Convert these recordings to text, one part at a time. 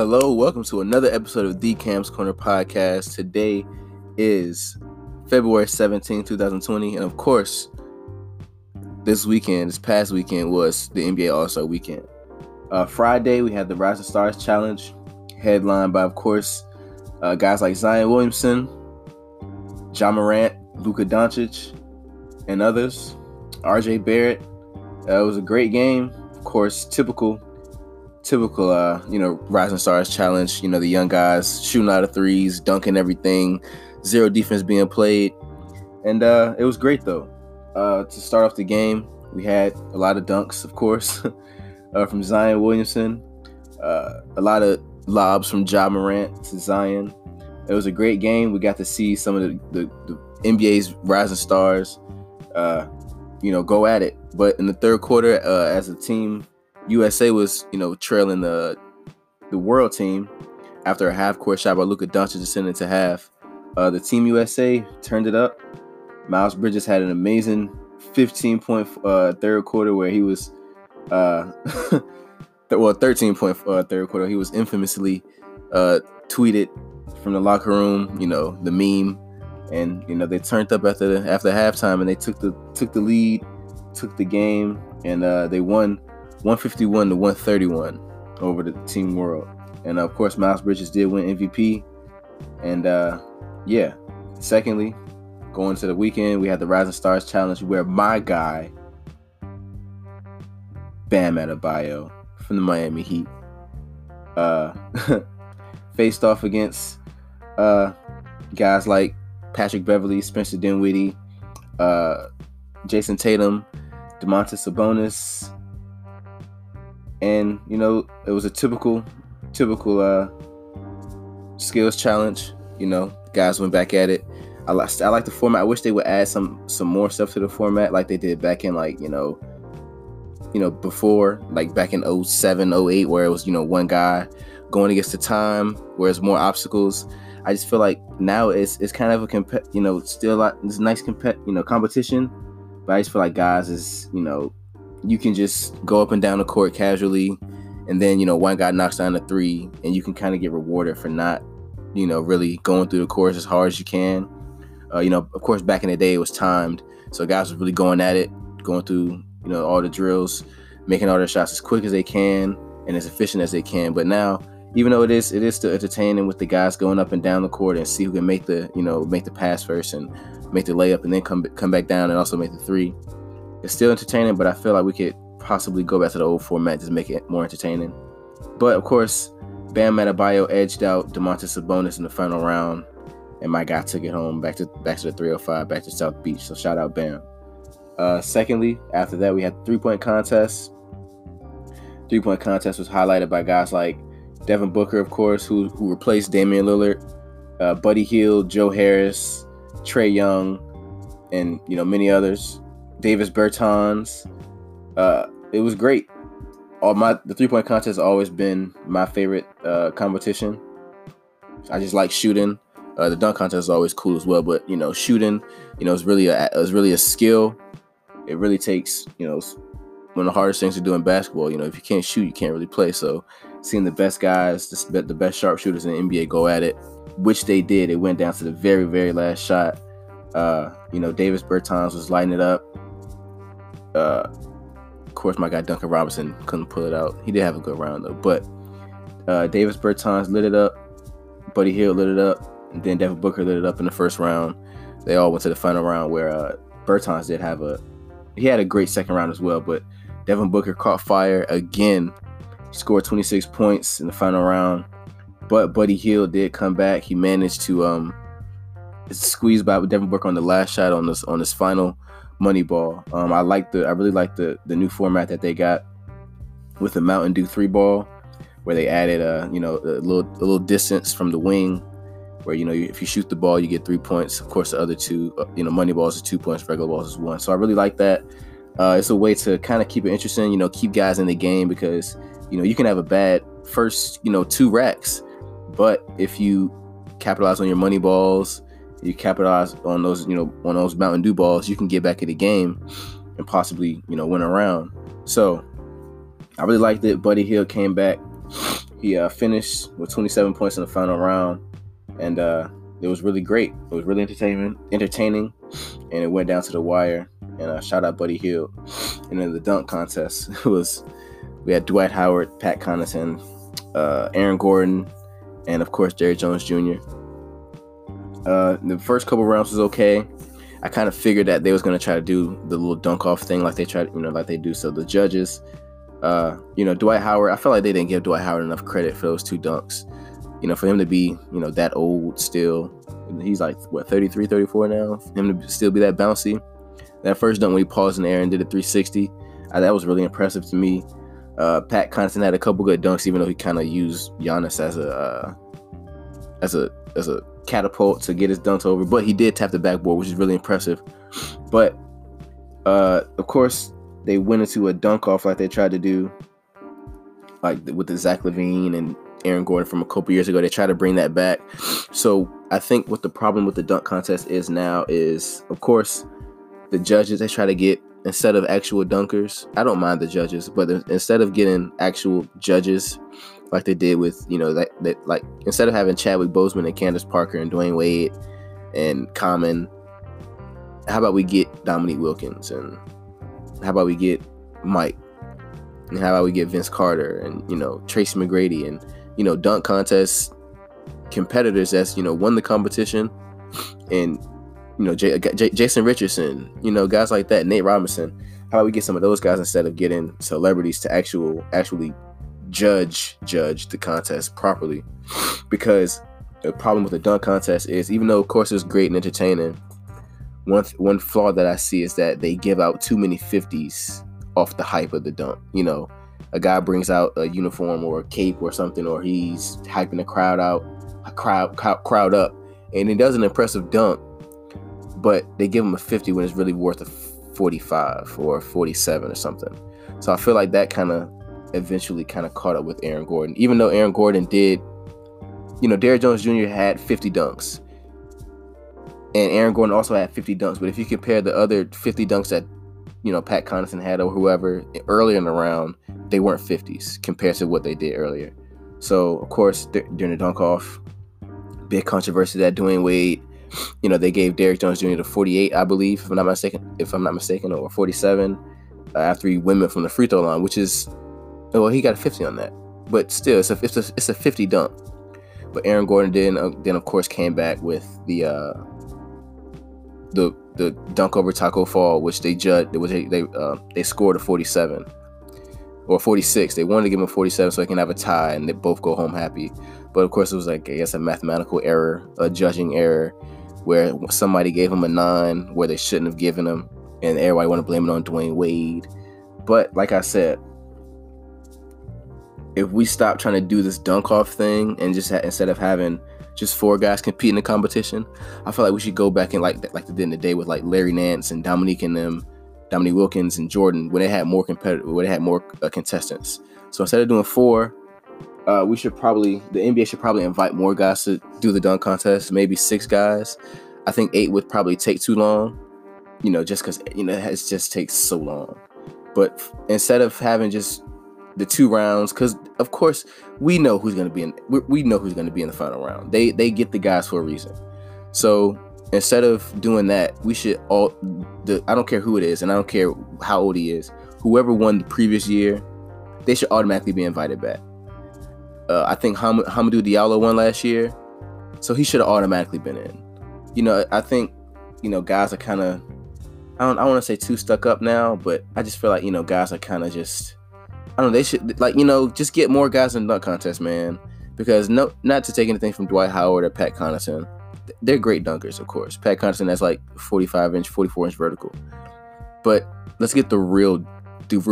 Hello, welcome to another episode of D Cam's Corner Podcast. Today is February 17, 2020, and of course, this past weekend was the NBA All-Star Weekend. Friday, we had the Rising Stars Challenge, headlined by, of course, guys like Zion Williamson, Ja Morant, Luka Doncic, and others. RJ Barrett. It was a great game. Of course, typical Rising Stars Challenge, the young guys shooting out of threes, dunking everything, zero defense being played, and it was great though. To start off the game, we had a lot of dunks, of course, from Zion Williamson, a lot of lobs from Ja Morant to Zion. It was a great game. We got to see some of the NBA's Rising Stars go at it, but in the third quarter, as a team, USA was, trailing the world team after a half-court shot by Luka Doncic to send it to half. The Team USA turned it up. Miles Bridges had an amazing 15-point third quarter where he was, 13-point third quarter. He was infamously tweeted from the locker room, the meme, and they turned up after halftime and they took the lead, took the game, and they won 151 to 131 over the Team World. And of course, Miles Bridges did win MVP. And secondly, going to the weekend, we had the Rising Stars Challenge where my guy, Bam Adebayo from the Miami Heat, faced off against guys like Patrick Beverley, Spencer Dinwiddie, Jason Tatum, Domantas Sabonis. And, it was a typical skills challenge. Guys went back at it. I like the format. I wish they would add some more stuff to the format like they did back in, before, like back in 07, 08, where it was, one guy going against the time, where it's more obstacles. I just feel like now it's kind of a, still it's a nice, competition. But I just feel like guys is, you can just go up and down the court casually, and then, one guy knocks down a three, and you can kind of get rewarded for not, really going through the course as hard as you can. Of course, back in the day, it was timed. So guys were really going at it, going through, all the drills, making all their shots as quick as they can and as efficient as they can. But now, even though it is still entertaining with the guys going up and down the court and see who can make the, make the pass first and make the layup and then come back down and also make the three. It's still entertaining, but I feel like we could possibly go back to the old format, just make it more entertaining. But, of course, Bam Adebayo edged out Domantas Sabonis in the final round, and my guy took it home back to the 305, back to South Beach. So, shout out Bam. Secondly, after that, we had the three-point contest. Three-point contest was highlighted by guys like Devin Booker, of course, who replaced Damian Lillard, Buddy Hill, Joe Harris, Trae Young, and, many others. Davis Bertans. It was great. The three-point contest has always been my favorite competition. I just like shooting. The dunk contest is always cool as well, but shooting, it's really a skill. It really takes, one of the hardest things to do in basketball. If you can't shoot, you can't really play. So seeing the best guys, the best sharpshooters in the NBA go at it, which they did. It went down to the very, very last shot. Davis Bertans was lighting it up. Of course, my guy Duncan Robinson couldn't pull it out. He did have a good round though, but Davis Bertans lit it up, Buddy Hill lit it up, and then Devin Booker lit it up in the first round. They all went to the final round where Bertans had a great second round as well, but Devin Booker caught fire again, scored 26 points in the final round. But Buddy Hill did come back. He managed to squeezed by Devin Booker on the last shot on this final money ball. I really like the new format that they got with the Mountain Dew 3-ball, where they added a little distance from the wing, where if you shoot the ball you get 3 points. Of course, the other two money balls is 2 points, regular balls is one. So I really like that. It's a way to kind of keep it interesting. Keep guys in the game because you can have a bad first 2 racks, but if you capitalize on your money balls. You capitalize on those, on those Mountain Dew balls, you can get back in the game and possibly, win a round. So I really liked it. Buddy Hill came back He finished with 27 points in the final round, and it was really great. It was really entertaining, and it went down to the wire. And shout out Buddy Hill. And in the dunk contest, we had Dwight Howard, Pat Connaughton, Aaron Gordon, and of course Derrick Jones Jr. The first couple rounds was okay. I kind of figured that they was gonna try to do the little dunk off thing like they do. So the judges, Dwight Howard, I felt like they didn't give Dwight Howard enough credit for those two dunks. For him to be, that old still, he's like, 33, 34 now? For him to still be that bouncy. That first dunk when he paused in the air and did a 360, that was really impressive to me. Pat Connaughton had a couple good dunks, even though he kind of used Giannis as a catapult to get his dunks over. But he did tap the backboard, which is really impressive. But, of course, they went into a dunk off like they tried to do, like with the Zach LaVine and Aaron Gordon from a couple years ago. They try to bring that back. So I think what the problem with the dunk contest is now is, of course, the judges, they try to get, instead of actual dunkers, I don't mind the judges, but instead of getting actual judges like they did with, like instead of having Chadwick Boseman and Candace Parker and Dwayne Wade and Common, how about we get Dominique Wilkins, and how about we get Mike, and how about we get Vince Carter and, Tracy McGrady, and dunk contest competitors that's, won the competition, and, Jason Richardson, guys like that, Nate Robinson. How about we get some of those guys instead of getting celebrities to actually judge the contest properly? Because the problem with the dunk contest is, even though, of course, it's great and entertaining, one flaw that I see is that they give out too many 50s off the hype of the dunk, A guy brings out a uniform or a cape or something, or he's hyping the crowd up, and it does an impressive dunk, but they give him a 50 when it's really worth a 45 or 47 or something. So I feel like that kind of eventually kind of caught up with Aaron Gordon, even though Aaron Gordon did, Derrick Jones Jr. had 50 dunks, and Aaron Gordon also had 50 dunks. But if you compare the other 50 dunks that Pat Connaughton had or whoever earlier in the round, they weren't 50s compared to what they did earlier. So, of course, during the dunk off, big controversy that Dwayne Wade, they gave Derrick Jones Jr. to 48, I believe, if I'm not mistaken, or 47, after he windmilled from the free throw line, which is, he got a 50 on that. But still, it's a 50 dunk. But Aaron Gordon then of course came back with the dunk over Taco Fall, which they judged, they scored a 47 or 46. They wanted to give him 47 so they can have a tie and they both go home happy. But of course, it was a mathematical error, a judging error, where somebody gave him a 9 where they shouldn't have given him, and everybody want to blame it on Dwayne Wade. But like I said, if we stop trying to do this dunk off thing and just instead of having just 4 guys compete in the competition, I feel like we should go back and like they did in the day with like Larry Nance and Dominique Wilkins and Jordan, when they had more contestants. So instead of doing 4, the NBA should probably invite more guys to do the dunk contest, maybe 6 guys. I think 8 would probably take too long, just because it just takes so long. But instead of having just the 2 rounds, because of course we know who's going to be in. We know who's going to be in the final round. They get the guys for a reason. So instead of doing that, we should I don't care who it is, and I don't care how old he is. Whoever won the previous year, they should automatically be invited back. I think Hamadou Diallo won last year, so he should have automatically been in. I think guys are kind of, I want to say too stuck up now, but I just feel like guys are kind of just. I don't know, they should just get more guys in the dunk contest, man, because not to take anything from Dwight Howard or Pat Connaughton. They're great dunkers, of course. Pat Connaughton, that's like 44 inch vertical. But let's get the real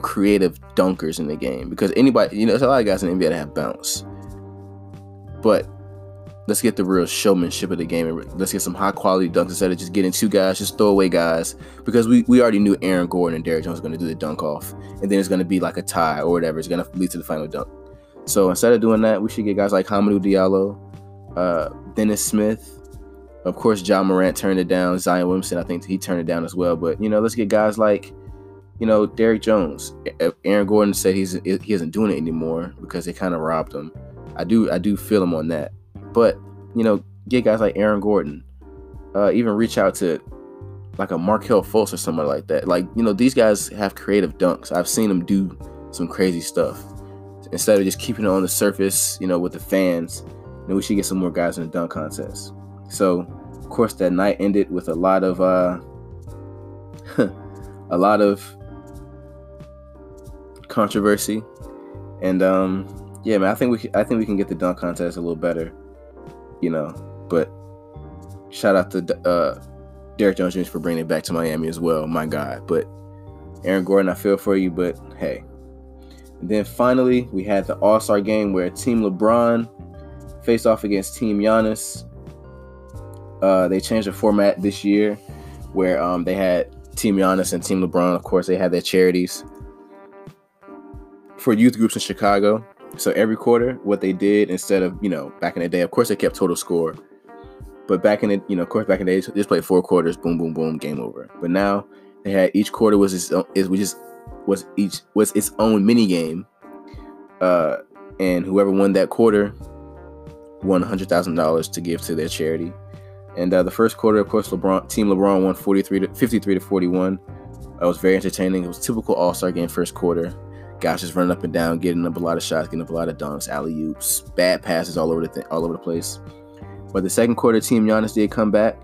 creative dunkers in the game, because anybody, there's a lot of guys in the NBA that have bounce. But let's get the real showmanship of the game, and let's get some high quality dunks instead of just getting 2 guys, just throwaway guys, because we already knew Aaron Gordon and Derrick Jones was going to do the dunk off, and then it's going to be like a tie or whatever. It's going to lead to the final dunk. So instead of doing that, we should get guys like Hamadou Diallo, Dennis Smith. Of course, Ja Morant turned it down. Zion Williamson, I think he turned it down as well. But let's get guys like Derrick Jones. Aaron Gordon said he isn't doing it anymore because they kind of robbed him. I do feel him on that. But, you know, get guys like Aaron Gordon. Even reach out to like a Markelle Fultz or someone like that. Like, you know, these guys have creative dunks. I've seen them do some crazy stuff. Instead of just keeping it on the surface, you know, with the fans, you know, we should get some more guys in the dunk contest. So, of course, that night ended with a lot of controversy. And yeah, man, I think we can get the dunk contest a little better, you know. But shout out to Derrick Jones Jr. for bringing it back to Miami as well. My God. But Aaron Gordon, I feel for you, but hey. And then finally, we had the All-Star game where Team LeBron faced off against Team Giannis. They changed the format this year where they had Team Giannis and Team LeBron. Of course, they had their charities for youth groups in Chicago. So every quarter, what they did instead of, you know, back in the day, of course, they kept total score. But back in the, you know, of course, back in the day, they just played four quarters, boom, boom, boom, game over. But now they had each quarter was its own mini game, and whoever won that quarter won $100,000 to give to their charity. And the first quarter, of course, Team LeBron won 53 to 41. It was very entertaining. It was a typical All-Star game first quarter. Guys just running up and down, getting up a lot of shots, getting up a lot of dunks, alley oops, bad passes all over the place. But the second quarter, Team Giannis did come back.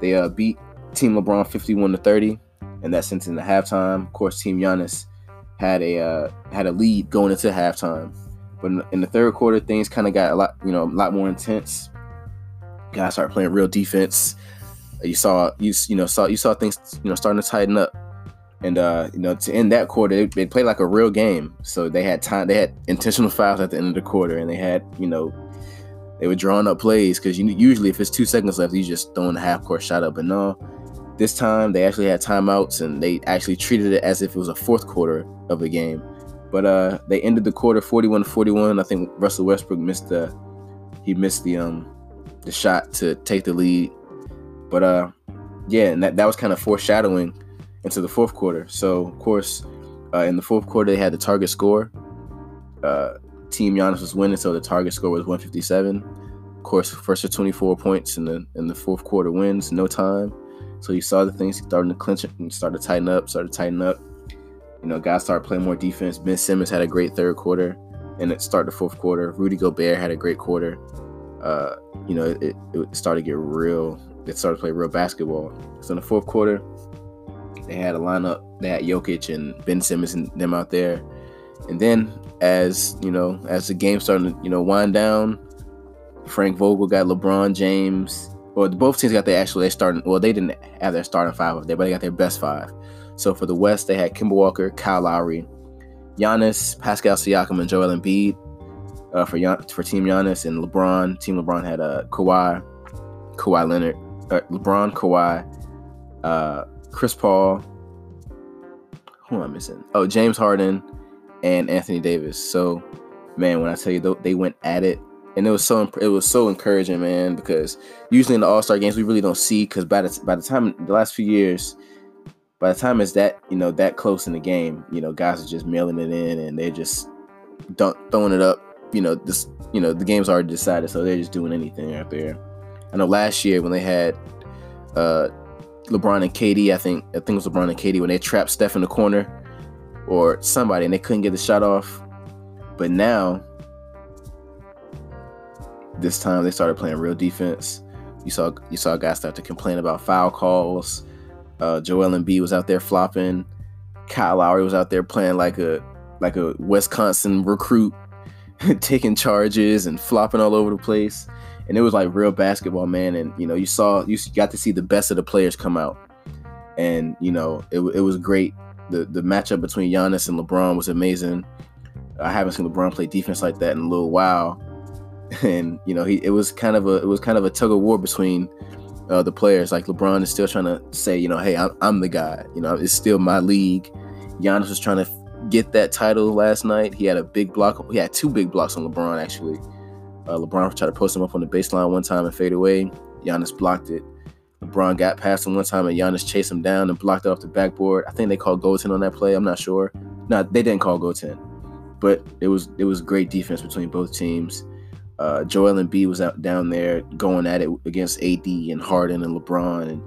They beat Team LeBron 51-30, and that sent into halftime. Of course, Team Giannis had a lead going into halftime. But in the third quarter, things kind of got a lot more intense. Guys started playing real defense. You saw things, you know, starting to tighten up. And you know, to end that quarter, they played like a real game. So they had time. They had intentional fouls at the end of the quarter, and they had, you know, they were drawing up plays because usually if it's 2 seconds left, you just throwing a half court shot up. But no, this time they actually had timeouts and they actually treated it as if it was a fourth quarter of the game. But they ended the quarter 41-41. I think Russell Westbrook missed the shot to take the lead. But yeah, and that was kind of foreshadowing into the fourth quarter. So of course, in the fourth quarter they had the target score. Team Giannis was winning, so the target score was 157. Of course, first of 24 points in the fourth quarter wins, no time. So you saw the things starting to clinch and started to tighten up. You know, guys started playing more defense. Ben Simmons had a great third quarter, and it started the fourth quarter. Rudy Gobert had a great quarter. You know, it started to get real. It started to play real basketball. So in the fourth quarter, they had a lineup. They had Jokic and Ben Simmons and them out there. And then, as you know, as the game started to, you know, wind down, Frank Vogel got LeBron James. Well, both teams got their they didn't have their starting five up there, but they got their best five. So for the West, they had Kemba Walker, Kyle Lowry, Giannis, Pascal Siakam, and Joel Embiid. For Team Giannis and LeBron, Team LeBron had Kawhi Leonard, Chris Paul. Who am I missing? Oh, James Harden. And Anthony Davis. So, man, when I tell you they went at it, and it was so encouraging, man. Because usually in the All-Star games we really don't see, because by the time the last few years, by the time it's that, you know, that close in the game, you know, guys are just mailing it in and they're just throwing it up. You know, this, you know, the game's already decided, so they're just doing anything out there. I know last year when they had LeBron and KD, I think it was LeBron and KD when they trapped Steph in the corner. Or somebody, and they couldn't get the shot off. But now, this time they started playing real defense. You saw guys start to complain about foul calls. Joel Embiid was out there flopping. Kyle Lowry was out there playing like a Wisconsin recruit, taking charges and flopping all over the place. And it was like real basketball, man. And you know, you got to see the best of the players come out. And you know, it was great. The matchup between Giannis and LeBron was amazing. I haven't seen LeBron play defense like that in a little while, and you know, it was kind of a tug of war between the players. Like LeBron is still trying to say, you know, hey, I'm the guy. You know, it's still my league. Giannis was trying to get that title last night. He had a big block. He had two big blocks on LeBron actually. LeBron tried to post him up on the baseline one time and fade away. Giannis blocked it. LeBron got past him one time and Giannis chased him down and blocked it off the backboard. I think they called goaltend on that play. I'm not sure. No, they didn't call goaltend. But it was great defense between both teams. Joel Embiid was out down there going at it against AD and Harden and LeBron and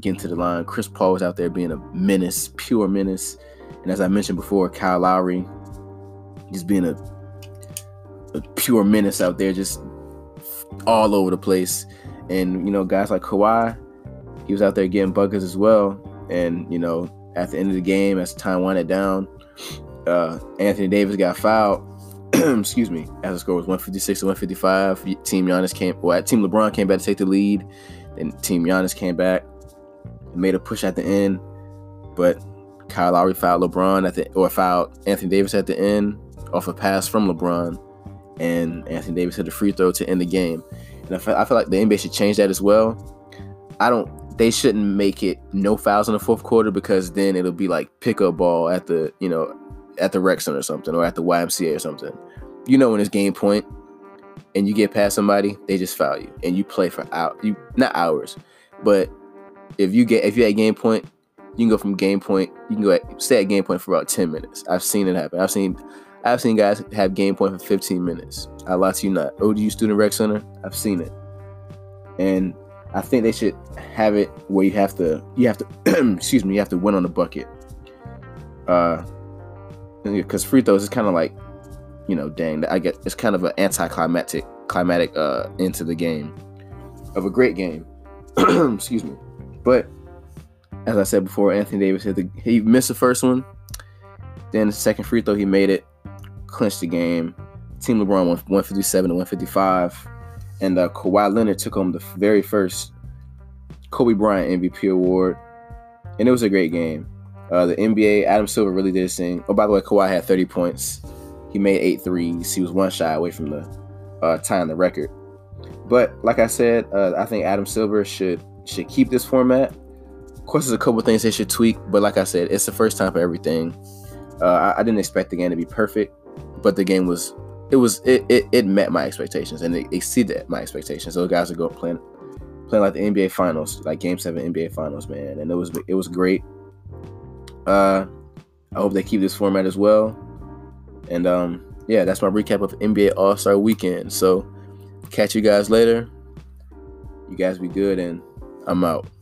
getting to the line. Chris Paul was out there being a menace, pure menace. And as I mentioned before, Kyle Lowry just being a pure menace out there, just all over the place. And, you know, guys like Kawhi, he was out there getting buckets as well. And, you know, at the end of the game, as time winded down, Anthony Davis got fouled. Excuse me. As the score was 156-155, Team LeBron came back to take the lead, and Team Giannis came back and made a push at the end. But Kyle Lowry fouled Anthony Davis at the end off a pass from LeBron, and Anthony Davis hit a free throw to end the game. And I feel like the NBA should change that as well. They shouldn't make it no fouls in the fourth quarter, because then it'll be like pickup ball at the, you know, at the rec center or something, or at the YMCA or something. You know, when it's game point and you get past somebody, they just foul you and you play for not hours, but if you at game point, you can go from game point. You can stay at game point for about 10 minutes. I've seen it happen. I've seen guys have game point for 15 minutes. I lie to you not. ODU Student Rec Center, I've seen it. And I think they should have it where you have to excuse me, you have to win on the bucket. Because free throws is kind of like, you know, it's kind of an anticlimactic end to the game of a great game. Excuse me. But as I said before, Anthony Davis he missed the first one. Then the second free throw, he made it, clinched the game. Team LeBron won 157-155. And Kawhi Leonard took home the very first Kobe Bryant MVP award. And it was a great game. The NBA, Adam Silver really did his thing. Oh, by the way, Kawhi had 30 points. He made 8 threes. He was one shy away from tying the record. But like I said, I think Adam Silver should keep this format. Of course, there's a couple things they should tweak. But like I said, it's the first time for everything. I didn't expect the game to be perfect, but the game it met my expectations, and it exceeded my expectations. Those guys are going playing like the NBA Finals, like Game 7 NBA Finals, man, and it was great. I hope they keep this format as well. And yeah, that's my recap of NBA All-Star Weekend. So catch you guys later. You guys be good, and I'm out.